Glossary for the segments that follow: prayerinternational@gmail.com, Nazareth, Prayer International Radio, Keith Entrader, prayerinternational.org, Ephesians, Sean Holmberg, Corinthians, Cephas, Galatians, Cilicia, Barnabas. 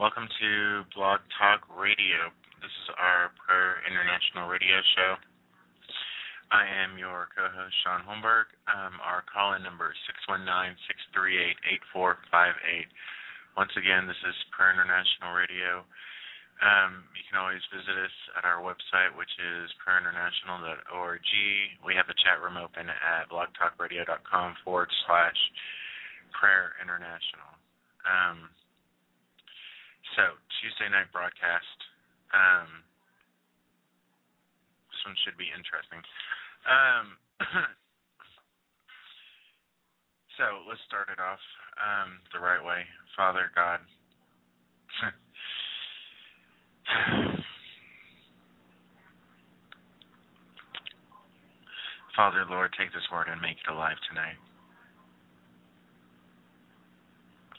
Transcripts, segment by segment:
Welcome to Blog Talk Radio. This is our Prayer International Radio Show. I am your co-host, Sean Holmberg. Our call-in number is 619-638-8458. Once again, this is Prayer International Radio. You can always visit us at our website, which is prayerinternational.org. We have a chat room open at blogtalkradio.com/prayerinternational. So, Tuesday night broadcast, this one should be interesting. So, let's start it off the right way. Father God, Father, Lord, take this word and make it alive tonight.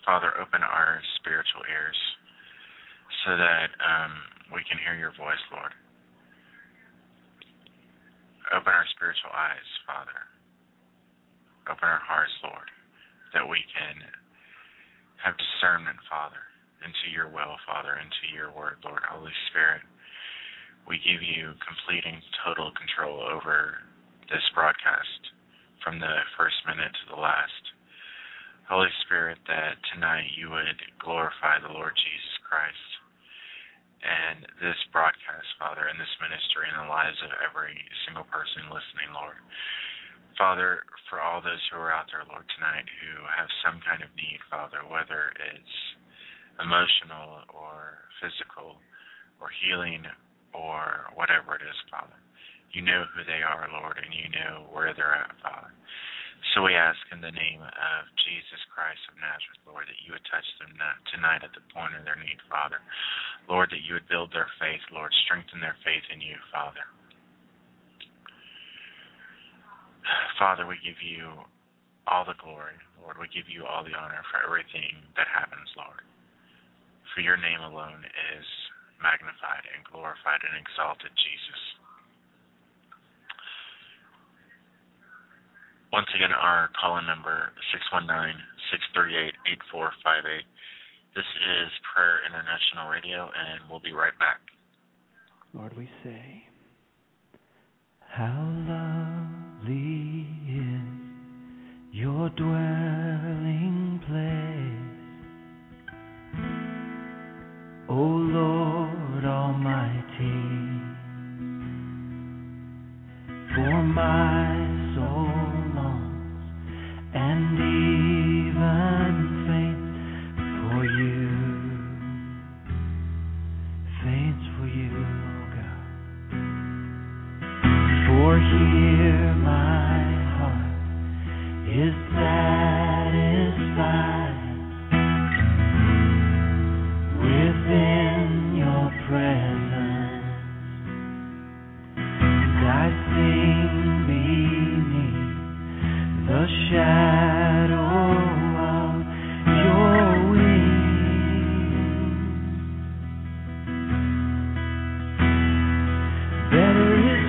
Father, open our spiritual ears so that we can hear your voice, Lord. Open our spiritual eyes, Father. Open our hearts, Lord, that we can have discernment, Father, into your will, Father, into your word, Lord. Holy Spirit, we give you complete and total control over this broadcast from the first minute to the last. Holy Spirit, that tonight you would glorify the Lord Jesus Christ and this broadcast, Father, and this ministry in the lives of every single person listening, Lord. Father, for all those who are out there, Lord, tonight who have some kind of need, Father, whether it's emotional or physical or healing or whatever it is, Father, you know who they are, Lord, and you know where they're at, Father. So we ask in the name of Jesus Christ of Nazareth, Lord, that you would touch them tonight at the point of their need, Father. Lord, that you would build their faith, Lord, strengthen their faith in you, Father. Father, we give you all the glory, Lord. We give you all the honor for everything that happens, Lord. For your name alone is magnified and glorified and exalted, Jesus. Once again, our call-in number, 619-638-8458. This is Prayer International Radio, and we'll be right back. Lord, we say, how lovely is your dwelling place, O Lord Almighty, for my soul. And even faints for you, oh God. For here my heart is satisfied within your presence, and I sing beneath the shadow. There is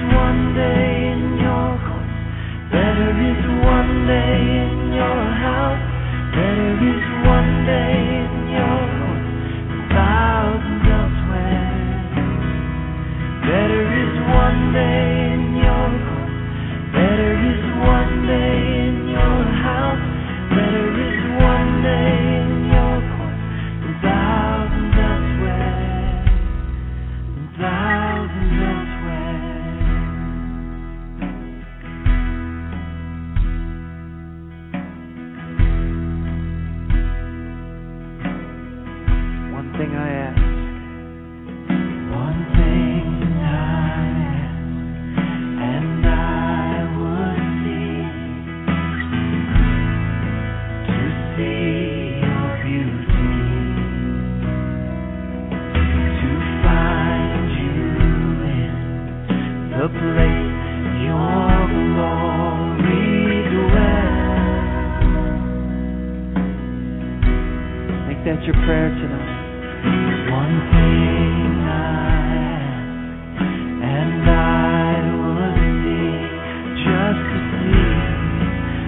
one day in your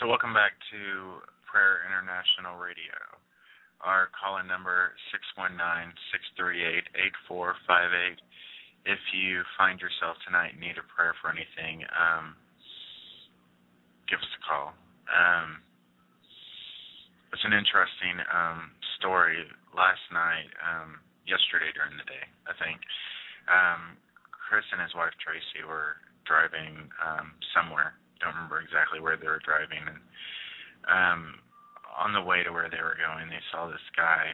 So welcome back to Prayer International Radio. Our call-in number 619-638-8458. If you find yourself tonight in need of prayer for anything, give us a call. It's an interesting story. Last night, yesterday during the day, I think, Chris and his wife Tracy were driving somewhere. Don't remember exactly where they were driving, and on the way to where they were going, they saw this guy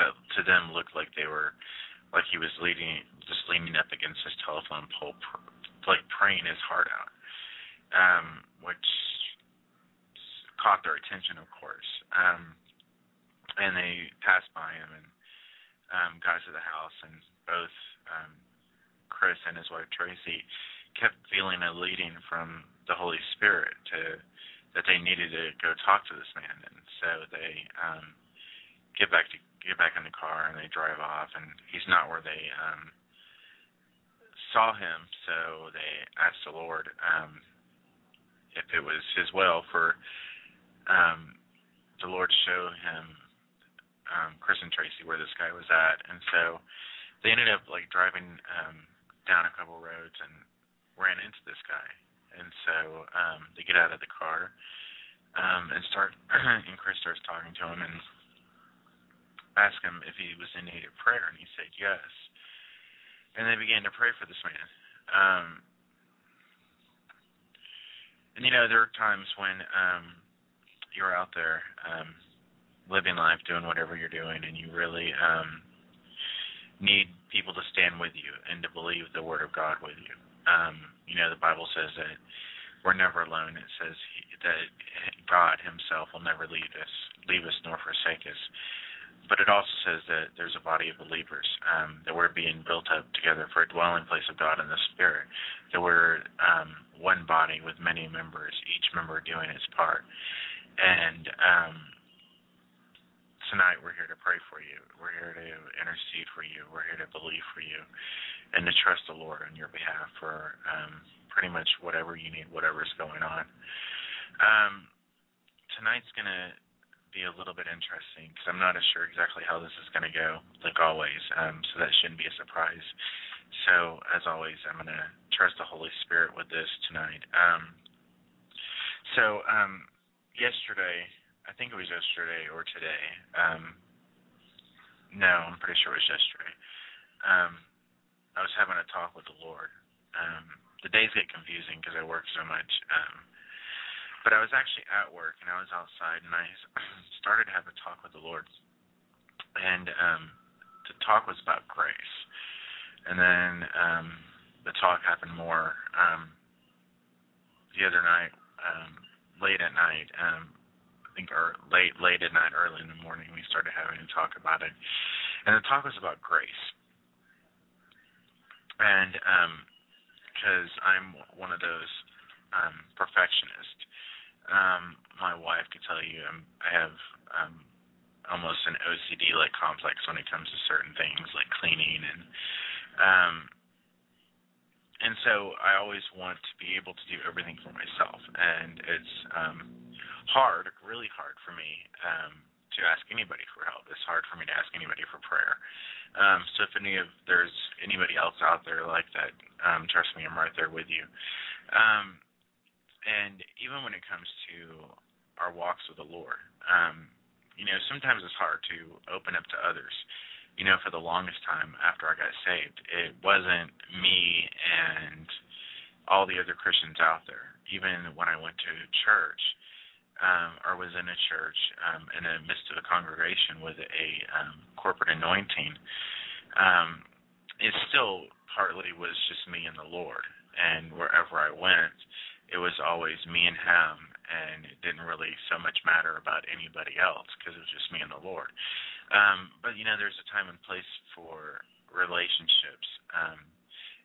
that to them looked like they were, like he was leaning up against his telephone pole, like praying his heart out, which caught their attention, of course. And they passed by him and got to the house, and both Chris and his wife Tracy kept feeling a leading from the Holy Spirit that they needed to go talk to this man, and so they get back in the car and they drive off, and he's not where they saw him, so they asked the Lord if it was His will for the Lord to show him Chris and Tracy where this guy was at, and so they ended up like driving down a couple roads and ran into this guy, and so they get out of the car and start and Chris starts talking to him and ask him if he was in need of prayer, and he said yes, and they began to pray for this man. And you know, there are times when you're out there living life, doing whatever you're doing, and you really need people to stand with you and to believe the Word of God with you. The Bible says that we're never alone. It says that God himself will never leave us nor forsake us. But it also says that there's a body of believers, that we're being built up together for a dwelling place of God in the Spirit, that we're one body with many members, each member doing its part. And tonight we're here to pray for you. We're here to intercede for you. We're here to believe for you and to trust the Lord on your behalf for pretty much whatever you need, whatever's going on. Tonight's going to be a little bit interesting because I'm not as sure exactly how this is going to go, like always, so that shouldn't be a surprise. So, as always, I'm going to trust the Holy Spirit with this tonight. Yesterday, I think it was yesterday or today. No, I'm pretty sure it was yesterday. I was having a talk with the Lord. The days get confusing because I work so much. But I was actually at work, and I was outside, and I started to have a talk with the Lord. And the talk was about grace. And then the talk happened more the other night, late at night, I think or late at night, early in the morning, we started having a talk about it. And the talk was about grace. And because I'm one of those perfectionists. My wife could tell you I have almost an OCD-like complex when it comes to certain things like cleaning, and so I always want to be able to do everything for myself, and it's hard, really hard for me to ask anybody for help. It's hard for me to ask anybody for prayer. So if there's anybody else out there like that, trust me, I'm right there with you. And even when it comes to our walks with the Lord, sometimes it's hard to open up to others. For the longest time after I got saved, it wasn't me and all the other Christians out there. Even when I went to church or was in a church in the midst of a congregation with a corporate anointing, it still partly was just me and the Lord. And wherever I went, it was always me and him, and it didn't really so much matter about anybody else because it was just me and the Lord. But there's a time and place for relationships,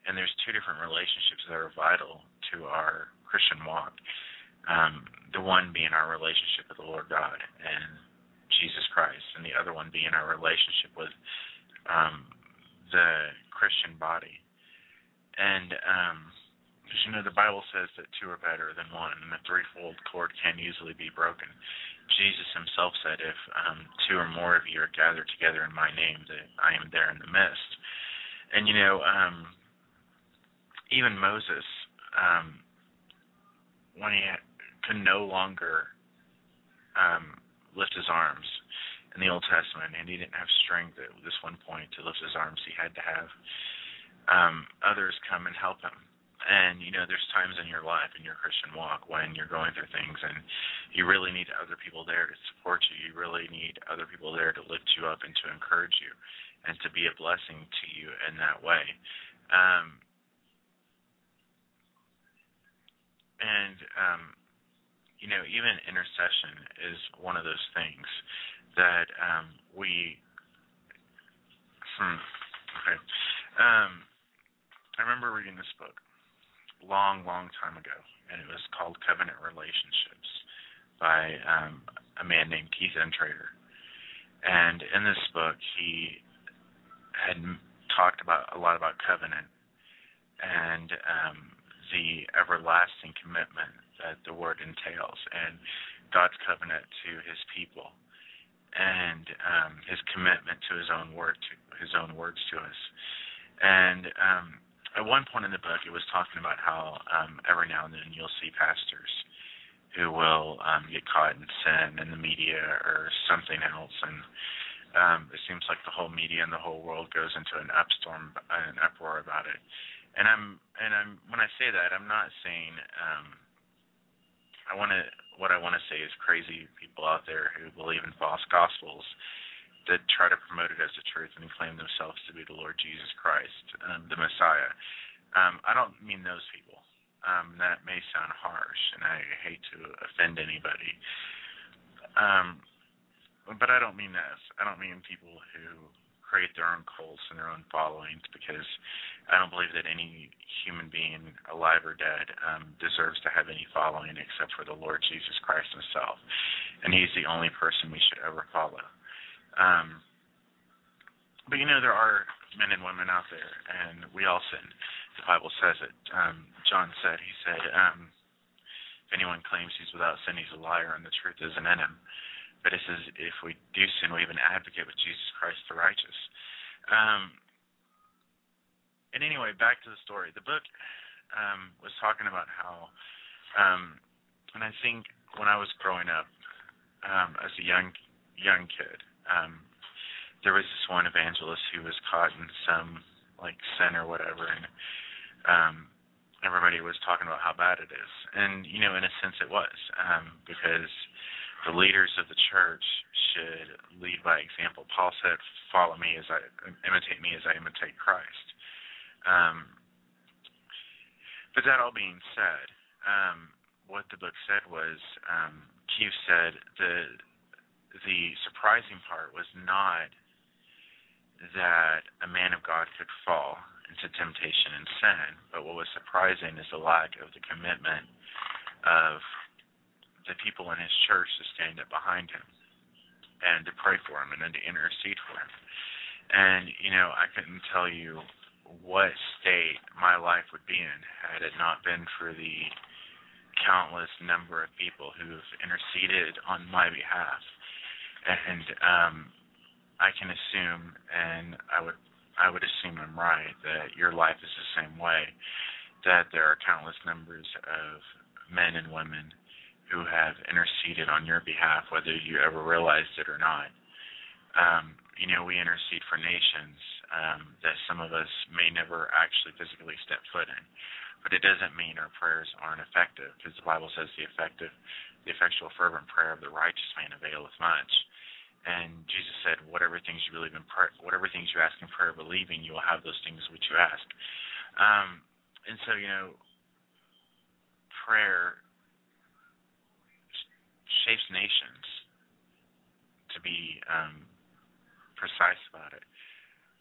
and there's two different relationships that are vital to our Christian walk, the one being our relationship with the Lord God and Jesus Christ, and the other one being our relationship with the Christian body. And the Bible says that two are better than one, and the threefold cord can easily be broken. Jesus himself said, if two or more of you are gathered together in my name, that I am there in the midst. And, even Moses, when he could no longer lift his arms in the Old Testament, and he didn't have strength at this one point to lift his arms, he had to have others come and help him. And, there's times in your life, in your Christian walk, when you're going through things and you really need other people there to support you. You really need other people there to lift you up and to encourage you and to be a blessing to you in that way. Even intercession is one of those things that I remember reading this book long time ago, and it was called Covenant Relationships by a man named Keith Entrader. And in this book, he had talked a lot about covenant and the everlasting commitment that the word entails and God's covenant to his people and his commitment to his own words to us. And at one point in the book, it was talking about how every now and then you'll see pastors who will get caught in sin in the media or something else, and it seems like the whole media and the whole world goes into an uproar about it. And I'm when I say that, I'm not saying what I want to say is crazy people out there who believe in false gospels that try to promote it as the truth and claim themselves to be the Lord Jesus Christ, the Messiah. I don't mean those people. That may sound harsh, and I hate to offend anybody. But I don't mean this. I don't mean people who create their own cults and their own followings, because I don't believe that any human being, alive or dead, deserves to have any following except for the Lord Jesus Christ himself. And he's the only person we should ever follow. But, you know, there are men and women out there, and we all sin. The Bible says it. John said, if anyone claims he's without sin, he's a liar, and the truth isn't in him. But it says, if we do sin, we have an advocate with Jesus Christ the righteous. And anyway, back to the story. The book was talking about how, and I think when I was growing up as a young kid, there was this one evangelist who was caught in some like sin or whatever, and everybody was talking about how bad it is. And, you know, in a sense it was, because the leaders of the church should lead by example. Paul said, "Follow me as I imitate me as I imitate Christ." But that all being said, what the book said was, Keith said the surprising part was not that a man of God could fall into temptation and sin, but what was surprising is the lack of the commitment of the people in his church to stand up behind him and to pray for him and then to intercede for him. And, you know, I couldn't tell you what state my life would be in had it not been for the countless number of people who have interceded on my behalf. And I can assume, and I would assume I'm right, that your life is the same way, that there are countless numbers of men and women who have interceded on your behalf, whether you ever realized it or not. You know, we intercede for nations that some of us may never actually physically step foot in. But it doesn't mean our prayers aren't effective, because the Bible says the effectual fervent prayer of the righteous man availeth much. And Jesus said, whatever things you ask in prayer, believing, you will have those things which you ask. And so, you know, prayer shapes nations, to be precise about it.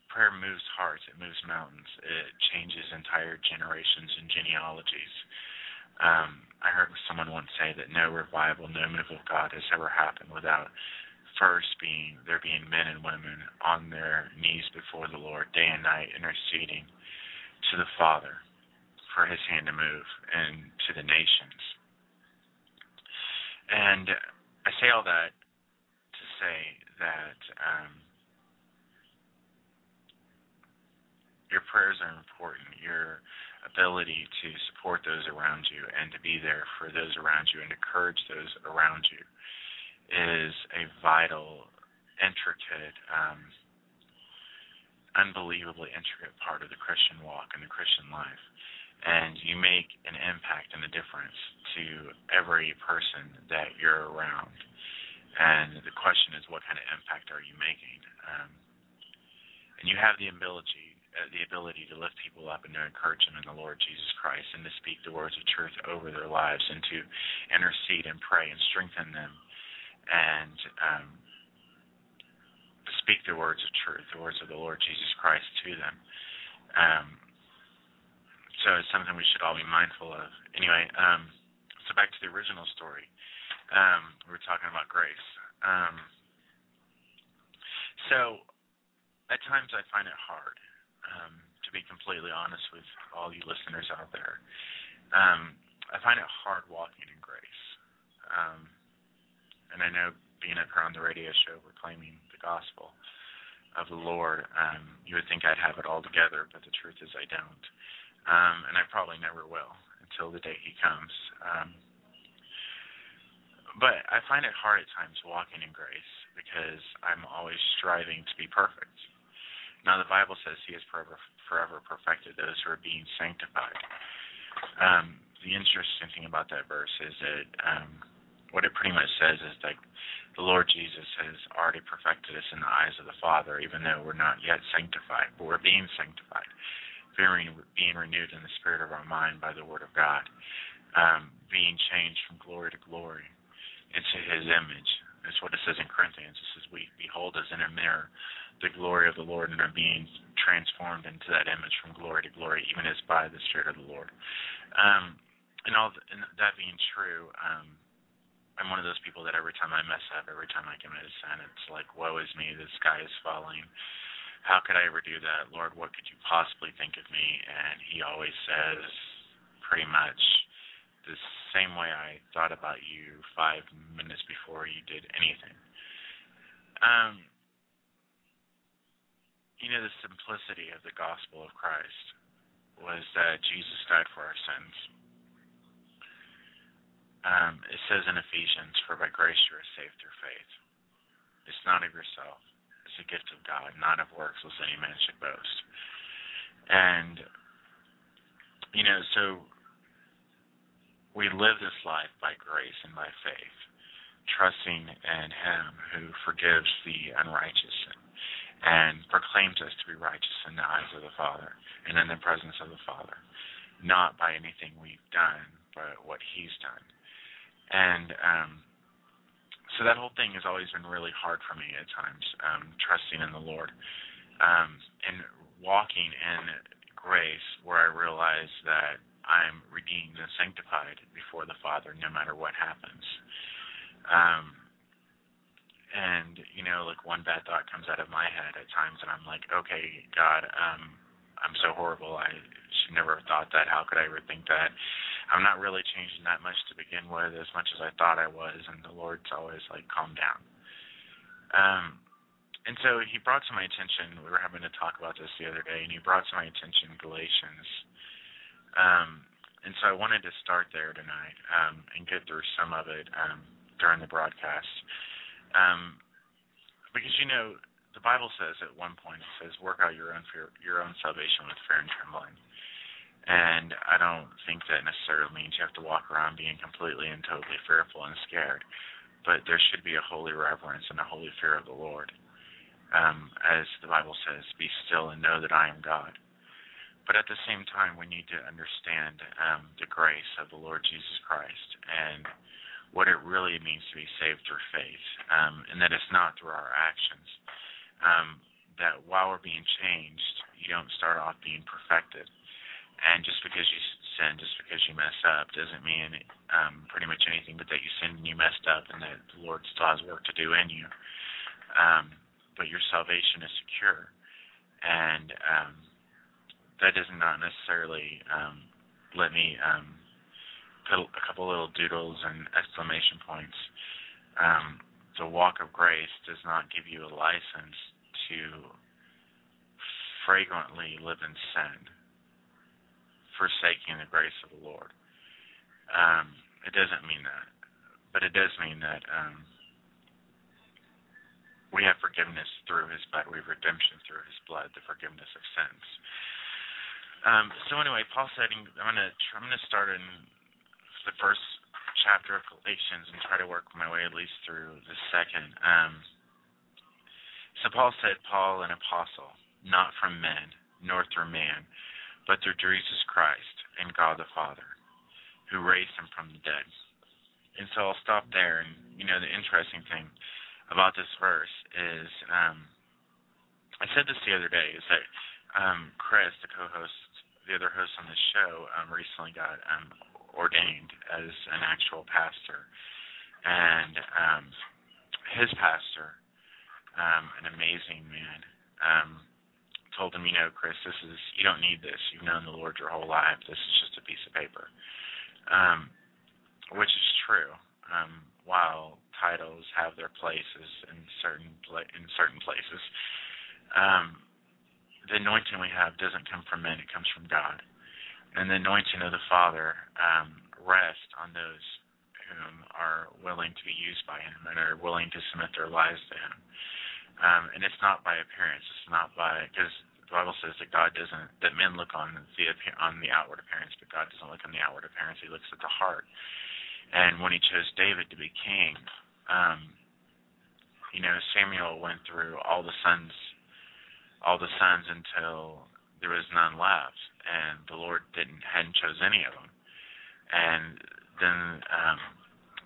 Prayer moves hearts, it moves mountains, it changes entire generations and genealogies. I heard someone once say that no revival, no move of God has ever happened without first there being men and women on their knees before the Lord day and night, interceding to the Father for his hand to move and to the nations. And I say all that to say that your prayers are important, your ability to support those around you and to be there for those around you and encourage those around you is a vital, intricate, unbelievably intricate part of the Christian walk and the Christian life. And you make an impact and a difference to every person that you're around. And the question is, what kind of impact are you making? And you have the ability to lift people up and to encourage them in the Lord Jesus Christ and to speak the words of truth over their lives and to intercede and pray and strengthen them and speak the words of truth, the words of the Lord Jesus Christ to them. So it's something we should all be mindful of. Anyway, so back to the original story. We were talking about grace. So at times I find it hard, to be completely honest with all you listeners out there. I find it hard walking in grace. And I know being up here on the radio show proclaiming the gospel of the Lord, you would think I'd have it all together, but the truth is I don't. And I probably never will until the day he comes. But I find it hard at times walking in grace because I'm always striving to be perfect. Now the Bible says he has forever perfected those who are being sanctified. The interesting thing about that verse is that what it pretty much says is like the Lord Jesus has already perfected us in the eyes of the Father, even though we're not yet sanctified, but we're being sanctified, being renewed in the spirit of our mind by the Word of God, being changed from glory to glory into His image. That's what it says in Corinthians. It says, we behold as in a mirror the glory of the Lord, and are being transformed into that image from glory to glory, even as by the Spirit of the Lord. And that being true, I'm one of those people that every time I mess up, every time I commit a sin, it's like, woe is me, the sky is falling. How could I ever do that? Lord, what could you possibly think of me? And He always says pretty much, the same way I thought about you 5 minutes before you did anything. You know, the simplicity of the gospel of Christ was that Jesus died for our sins. It says in Ephesians, for by grace you are saved through faith. It's not of yourself. It's a gift of God, not of works, lest any man should boast. And, you know, so we live this life by grace and by faith, trusting in Him who forgives the unrighteous and proclaims us to be righteous in the eyes of the Father and in the presence of the Father, not by anything we've done, but what He's done. And so that whole thing has always been really hard for me at times, trusting in the Lord and walking in grace, where I realize that I'm redeemed and sanctified before the Father no matter what happens. And, you know, like one bad thought comes out of my head at times, and I'm like, okay, God, I'm so horrible. I should never have thought that. How could I ever think that? I'm not really changing that much to begin with, as much as I thought I was, and the Lord's always like, calm down. And so He brought to my attention, we were having to talk about this the other day, and He brought to my attention Galatians. And so I wanted to start there tonight and get through some of it during the broadcast. Because, you know, the Bible says at one point, it says, work out your own salvation with fear and trembling. And I don't think that necessarily means you have to walk around being completely and totally fearful and scared. But there should be a holy reverence and a holy fear of the Lord. As the Bible says, be still and know that I am God. But at the same time, we need to understand the grace of the Lord Jesus Christ and what it really means to be saved through faith, and that it's not through our actions. That while we're being changed, you don't start off being perfected. And just because you sin, just because you mess up, doesn't mean pretty much anything but that you sinned and you messed up and that the Lord still has work to do in you. But your salvation is secure. And that does not necessarily let me put a couple little doodles and exclamation points. The walk of grace does not give you a license to fragrantly live in sin, forsaking the grace of the Lord. It doesn't mean that. But it does mean that we have forgiveness through His blood. We have redemption through His blood, the forgiveness of sins. So anyway, Paul said, I'm going to start in the first chapter of Galatians and try to work my way at least through the second. So Paul said, Paul, an apostle, not from men, nor through man, but through Jesus Christ and God the Father, who raised Him from the dead. And so I'll stop there. And, you know, the interesting thing about this verse is, I said this the other day, is that Chris, the co-host, the other host on the show, recently got ordained as an actual pastor. And his pastor, an amazing man, told him, you know, Chris, you don't need this. You've known the Lord your whole life. This is just a piece of paper, which is true. While titles have their places in certain places, the anointing we have doesn't come from men, it comes from God. And the anointing of the Father rests on those whom are willing to be used by Him and are willing to submit their lives to Him. And it's not by appearance. It's not by, because the Bible says that men look on the outward appearance, but God doesn't look on the outward appearance. He looks at the heart. And when he chose David to be king, Samuel went through all the sons until there was none left, and the Lord hadn't chose any of them. And then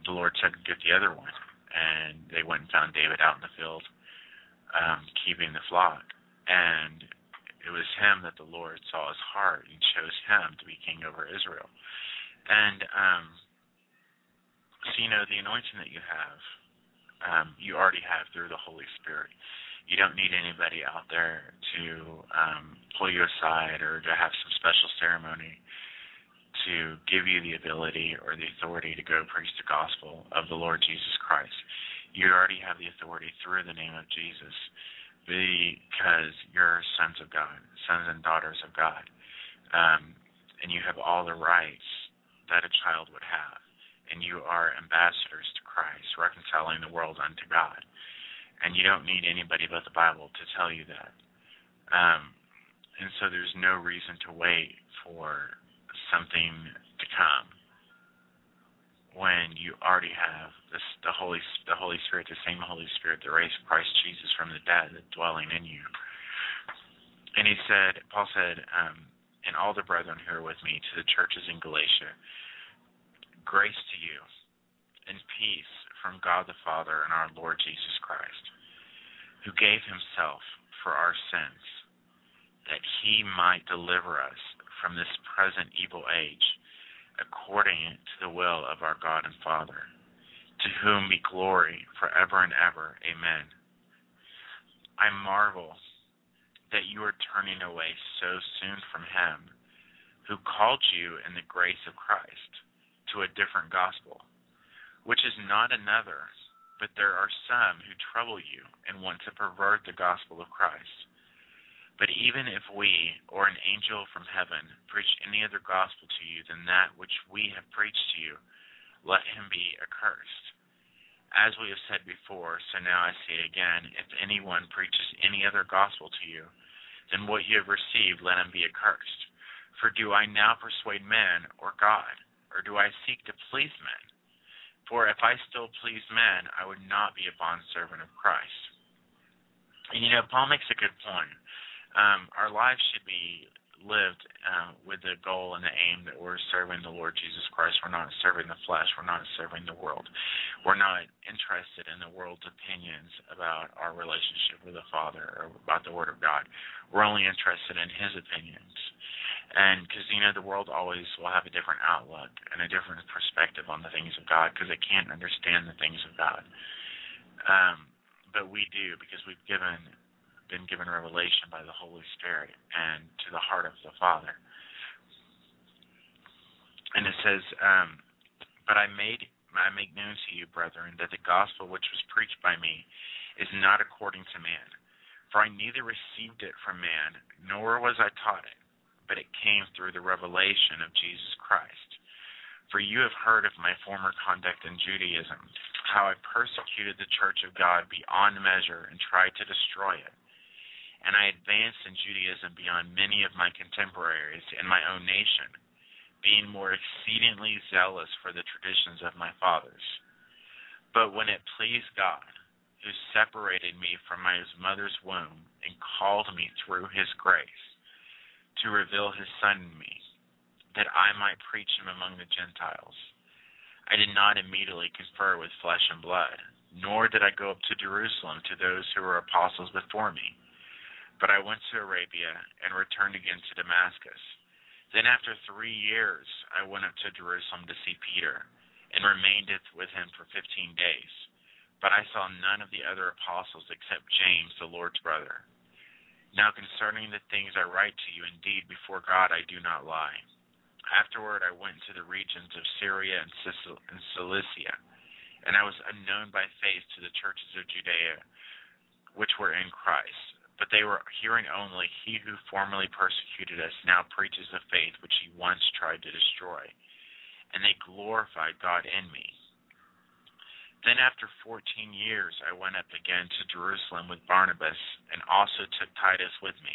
the Lord said, "Get the other one." And they went and found David out in the field, keeping the flock. And it was him that the Lord saw his heart and chose him to be king over Israel. And the anointing that you have, you already have through the Holy Spirit. You don't need anybody out there to pull you aside or to have some special ceremony to give you the ability or the authority to go preach the gospel of the Lord Jesus Christ. You already have the authority through the name of Jesus because you're sons of God, sons and daughters of God. And you have all the rights that a child would have. And you are ambassadors to Christ, reconciling the world unto God. And you don't need anybody but the Bible to tell you that. And so there's no reason to wait for something to come when you already have the Holy Spirit, the same Holy Spirit that raised Christ Jesus from the dead, dwelling in you. And Paul said, and all the brethren who are with me to the churches in Galatia, grace to you and peace from God the Father and our Lord Jesus Christ, who gave himself for our sins, that he might deliver us from this present evil age, according to the will of our God and Father, to whom be glory forever and ever. Amen. I marvel that you are turning away so soon from him who called you in the grace of Christ to a different gospel, which is not another, but there are some who trouble you and want to pervert the gospel of Christ. But even if we or an angel from heaven preach any other gospel to you than that which we have preached to you, let him be accursed. As we have said before, so now I say again, if anyone preaches any other gospel to you than what you have received, let him be accursed. For do I now persuade men or God, or do I seek to please men? For if I still please men, I would not be a bondservant of Christ. And Paul makes a good point. Our lives should be lived with the goal and the aim that we're serving the Lord Jesus Christ. We're not serving the flesh. We're not serving the world. We're not interested in the world's opinions about our relationship with the Father or about the Word of God. We're only interested in his opinions. And because, the world always will have a different outlook and a different perspective on the things of God because it can't understand the things of God. But we do, because we've been given revelation by the Holy Spirit and to the heart of the Father. And it says, but I make known to you, brethren, that the gospel which was preached by me is not according to man. For I neither received it from man, nor was I taught it, but it came through the revelation of Jesus Christ. For you have heard of my former conduct in Judaism, how I persecuted the church of God beyond measure and tried to destroy it. And I advanced in Judaism beyond many of my contemporaries in my own nation, being more exceedingly zealous for the traditions of my fathers. But when it pleased God, who separated me from my mother's womb and called me through his grace, to reveal his Son in me, that I might preach him among the Gentiles, I did not immediately confer with flesh and blood, nor did I go up to Jerusalem to those who were apostles before me. But I went to Arabia and returned again to Damascus. Then after 3 years, I went up to Jerusalem to see Peter and remained with him for 15 days. But I saw none of the other apostles except James, the Lord's brother. Now concerning the things I write to you, indeed before God I do not lie. Afterward, I went to the regions of Syria and Cilicia, and I was unknown by face to the churches of Judea, which were in Christ. But they were hearing only, he who formerly persecuted us now preaches the faith which he once tried to destroy. And they glorified God in me. Then after 14 years, I went up again to Jerusalem with Barnabas, and also took Titus with me.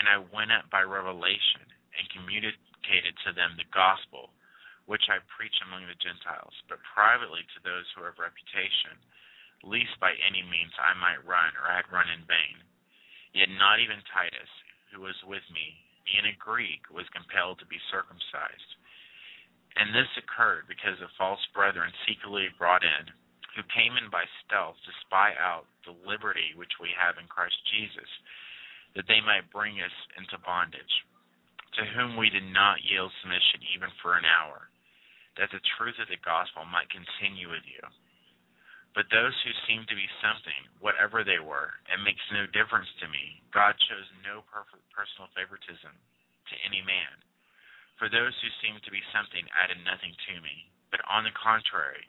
And I went up by revelation and communicated to them the gospel which I preach among the Gentiles, but privately to those who have reputation, lest by any means I might run, or I had run in vain. Yet not even Titus, who was with me, being a Greek, was compelled to be circumcised. And this occurred because of false brethren secretly brought in, who came in by stealth to spy out the liberty which we have in Christ Jesus, that they might bring us into bondage, to whom we did not yield submission even for an hour, that the truth of the gospel might continue with you. But those who seemed to be something, whatever they were, it makes no difference to me. God shows no personal favoritism to any man. For those who seemed to be something added nothing to me. But on the contrary,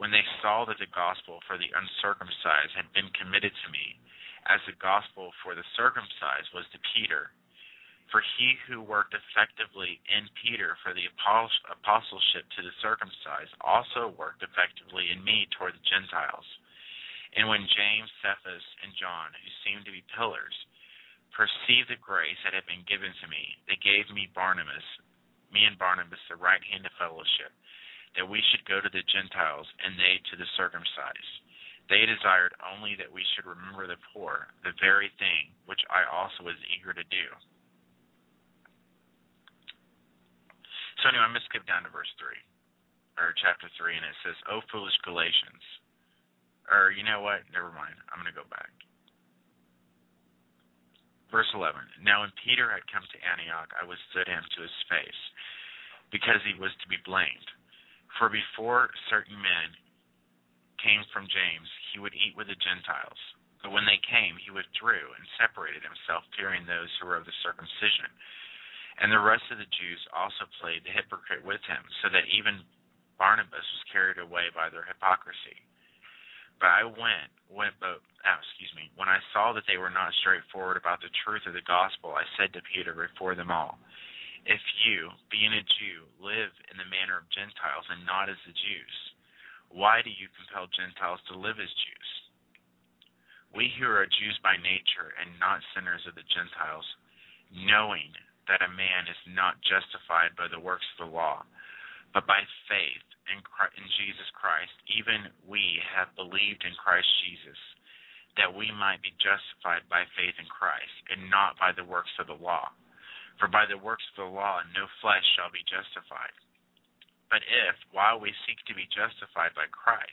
when they saw that the gospel for the uncircumcised had been committed to me, as the gospel for the circumcised was to Peter, for he who worked effectively in Peter for the apostleship to the circumcised also worked effectively in me toward the Gentiles. And when James, Cephas, and John, who seemed to be pillars, perceived the grace that had been given to me, they gave me and Barnabas the right hand of fellowship, that we should go to the Gentiles and they to the circumcised. They desired only that we should remember the poor, the very thing which I also was eager to do. So anyway, I'm going to skip down to verse 3, or chapter 3, and it says, "O foolish Galatians." Or, you know what? Never mind. I'm going to go back. Verse 11, "Now when Peter had come to Antioch, I withstood him to his face, because he was to be blamed. For before certain men came from James, he would eat with the Gentiles. But when they came, he withdrew and separated himself, fearing those who were of the circumcision. And the rest of the Jews also played the hypocrite with him, so that even Barnabas was carried away by their hypocrisy. But I when I saw that they were not straightforward about the truth of the gospel, I said to Peter before them all, 'If you, being a Jew, live in the manner of Gentiles and not as the Jews, why do you compel Gentiles to live as Jews? We who are Jews by nature and not sinners of the Gentiles, knowing that a man is not justified by the works of the law, but by faith in Jesus Christ, even we have believed in Christ Jesus, that we might be justified by faith in Christ, and not by the works of the law. For by the works of the law no flesh shall be justified. But if, while we seek to be justified by Christ,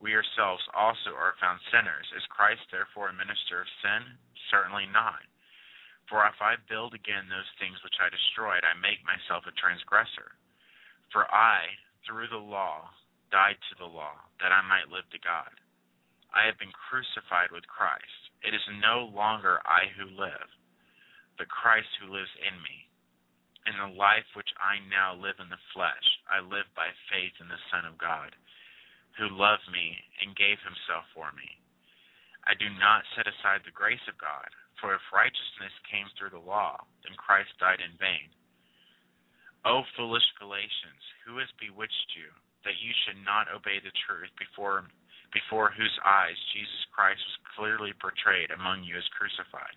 we ourselves also are found sinners, is Christ therefore a minister of sin? Certainly not. For if I build again those things which I destroyed, I make myself a transgressor. For I, through the law, died to the law, that I might live to God. I have been crucified with Christ. It is no longer I who live, but Christ who lives in me. In the life which I now live in the flesh, I live by faith in the Son of God, who loved me and gave himself for me. I do not set aside the grace of God. For if righteousness came through the law, then Christ died in vain. O foolish Galatians, who has bewitched you, that you should not obey the truth, before whose eyes Jesus Christ was clearly portrayed among you as crucified?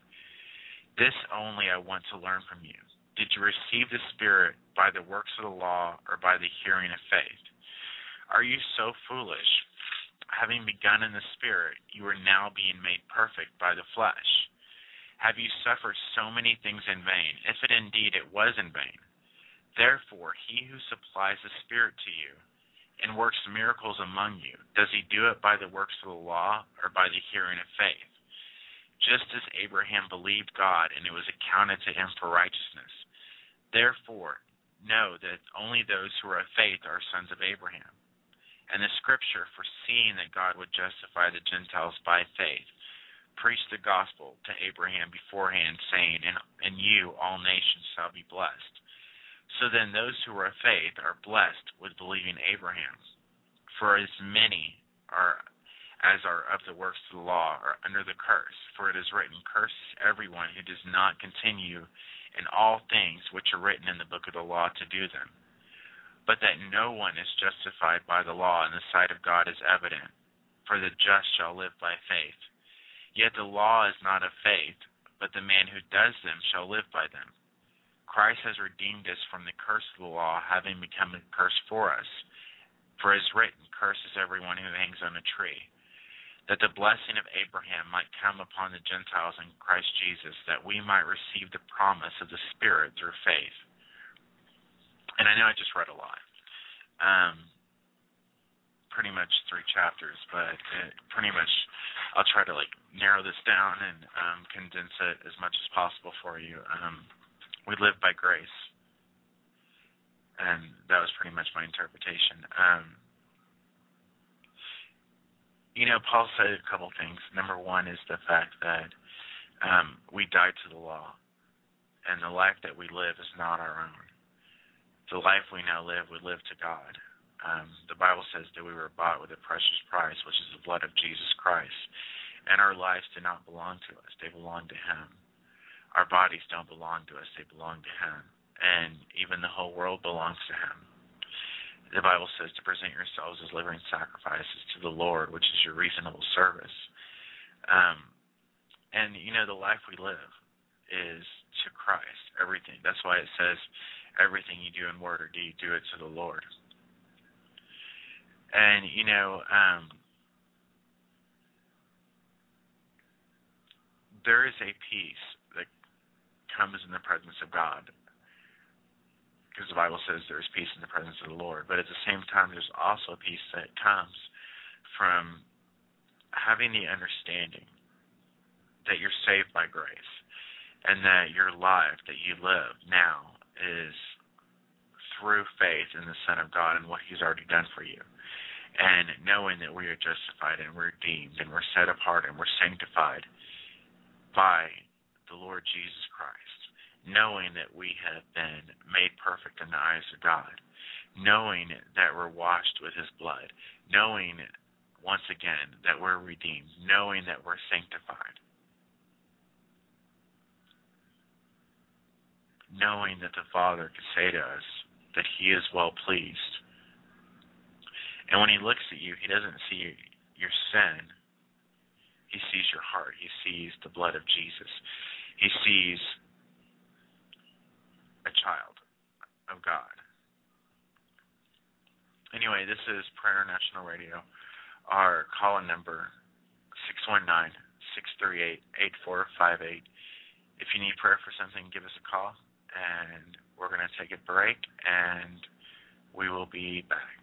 This only I want to learn from you. Did you receive the Spirit by the works of the law or by the hearing of faith? Are you so foolish? Having begun in the Spirit, you are now being made perfect by the flesh. Have you suffered so many things in vain, if indeed it was in vain? Therefore, he who supplies the Spirit to you and works miracles among you, does he do it by the works of the law or by the hearing of faith? Just as Abraham believed God, and it was accounted to him for righteousness. Therefore, know that only those who are of faith are sons of Abraham. And the Scripture, foreseeing that God would justify the Gentiles by faith, preach the gospel to Abraham beforehand, saying, "In you all nations shall be blessed." So then those who are of faith are blessed with believing Abraham. For as many as are of the works of the law are under the curse, for it is written, "Cursed is everyone who does not continue in all things which are written in the book of the law to do them." But that no one is justified by the law in the sight of God is evident, for the just shall live by faith. Yet the law is not of faith, but the man who does them shall live by them. Christ has redeemed us from the curse of the law, having become a curse for us. For it is written, "Cursed is everyone who hangs on a tree," that the blessing of Abraham might come upon the Gentiles in Christ Jesus, that we might receive the promise of the Spirit through faith. And I know I just read a lot, pretty much 3 chapters, but pretty much I'll try to narrow this down and condense it as much as possible for you. We live by grace, and that was pretty much my interpretation. Paul said a couple things. Number one is the fact that we died to the law, and the life that we live is not our own. The life we now live, we live to God. The Bible says that we were bought with a precious price, which is the blood of Jesus Christ, and our lives do not belong to us. They belong to Him. Our bodies don't belong to us. They belong to Him, and even the whole world belongs to Him. The Bible says to present yourselves as living sacrifices to the Lord, which is your reasonable service. The life we live is to Christ, everything. That's why it says everything you do in word or deed, do it to the Lord. And, there is a peace that comes in the presence of God, because the Bible says there is peace in the presence of the Lord. But at the same time, there's also a peace that comes from having the understanding that you're saved by grace and that your life that you live now is through faith in the Son of God and what He's already done for you. And knowing that we are justified and we're redeemed and we're set apart and we're sanctified by the Lord Jesus Christ. Knowing that we have been made perfect in the eyes of God, knowing that we're washed with His blood, knowing, once again, that we're redeemed, knowing that we're sanctified, knowing that the Father could say to us that He is well pleased. And when He looks at you, He doesn't see your sin. He sees your heart. He sees the blood of Jesus. He sees a child of God. Anyway, this is Prayer International Radio. Our call-in number, 619-638-8458. If you need prayer for something, give us a call, and we're going to take a break, and we will be back.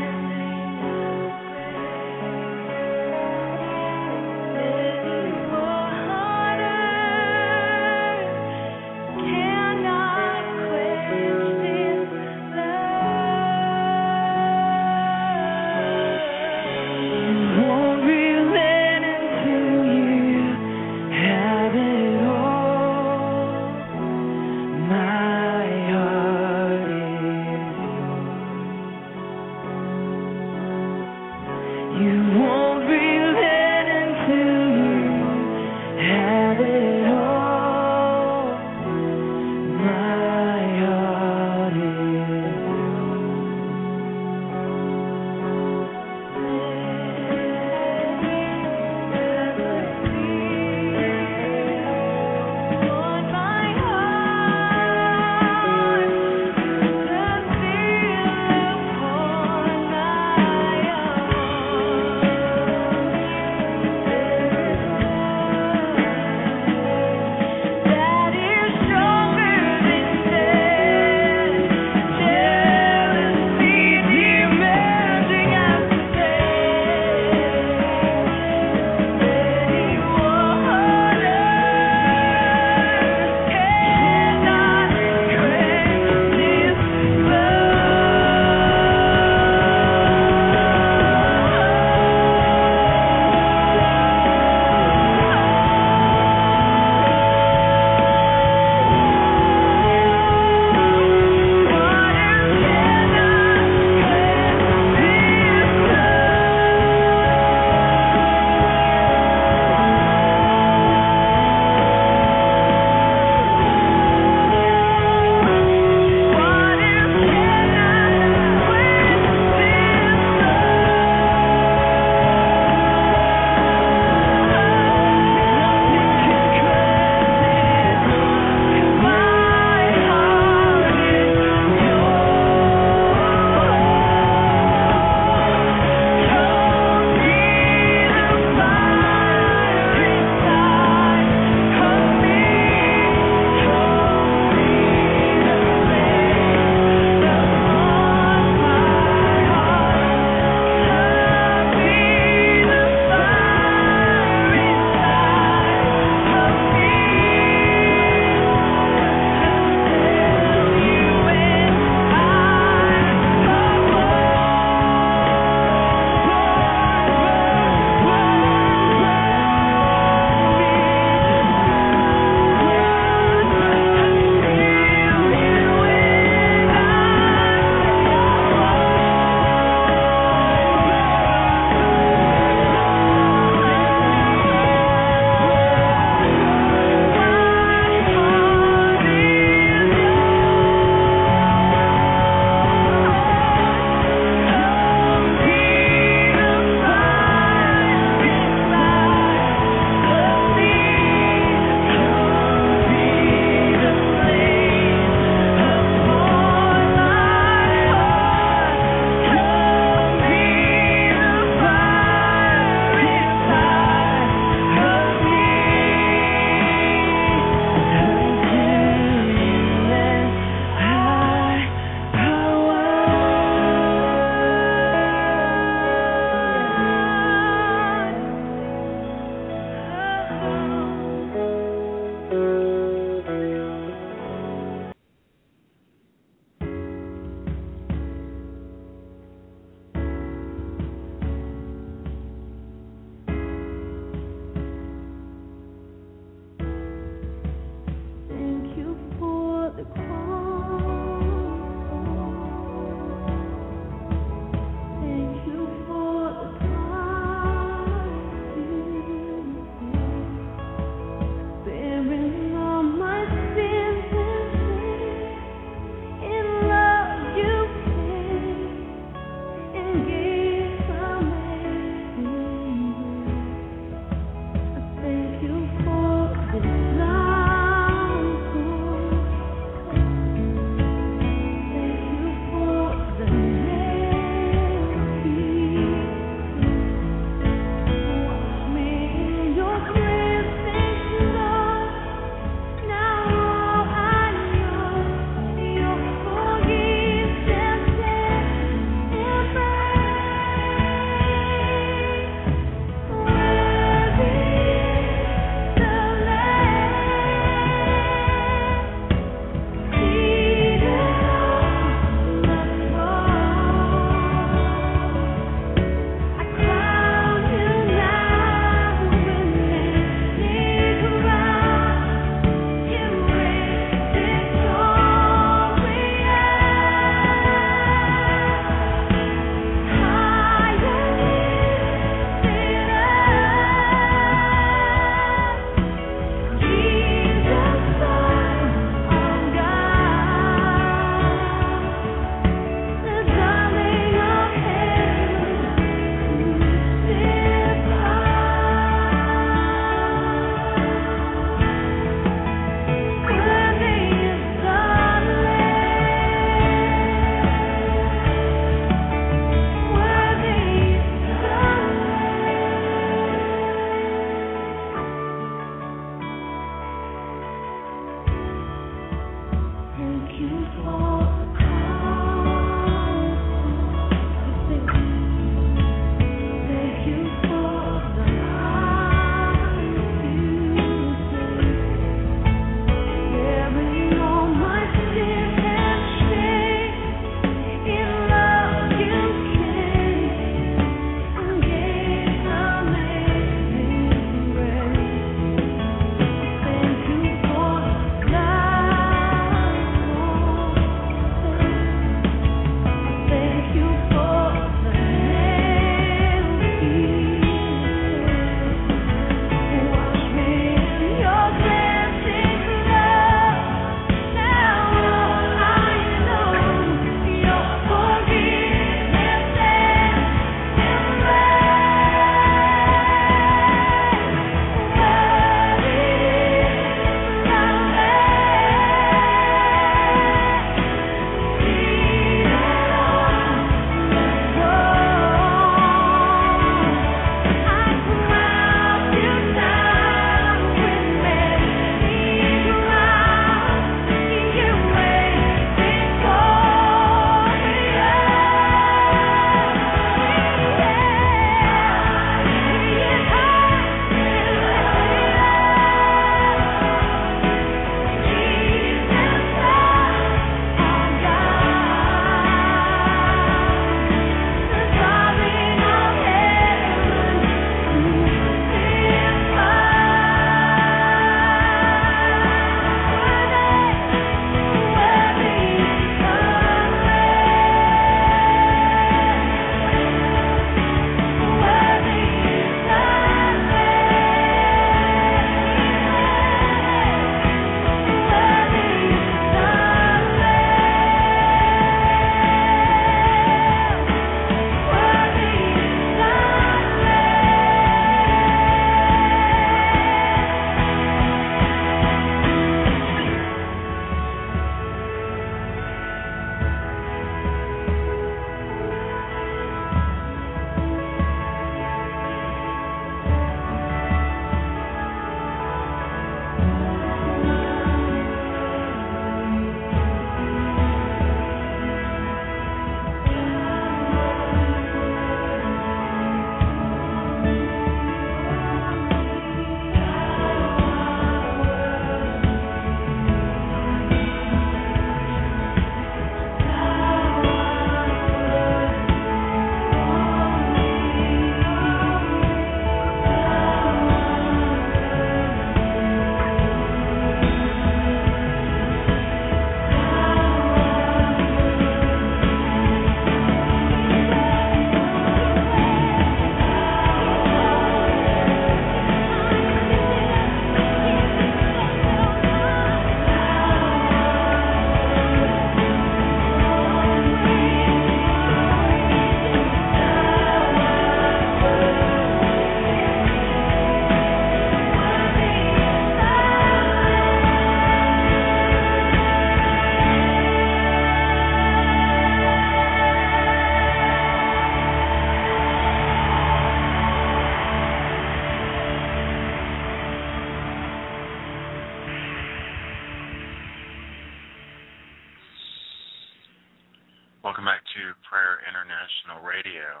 Welcome back to Prayer International Radio.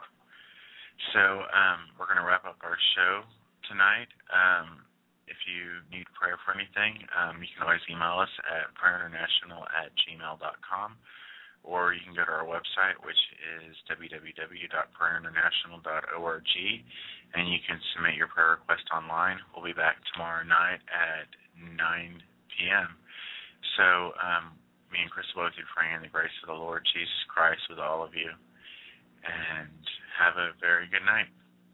So we're going to wrap up our show tonight. If you need prayer for anything, you can always email us at prayerinternational@gmail.com, or you can go to our website, which is www.prayerinternational.org, and you can submit your prayer request online. We'll be back tomorrow night at 9 p.m. So me and Chris will both be praying in the grace of the Lord Jesus Christ with all of you. And have a very good night.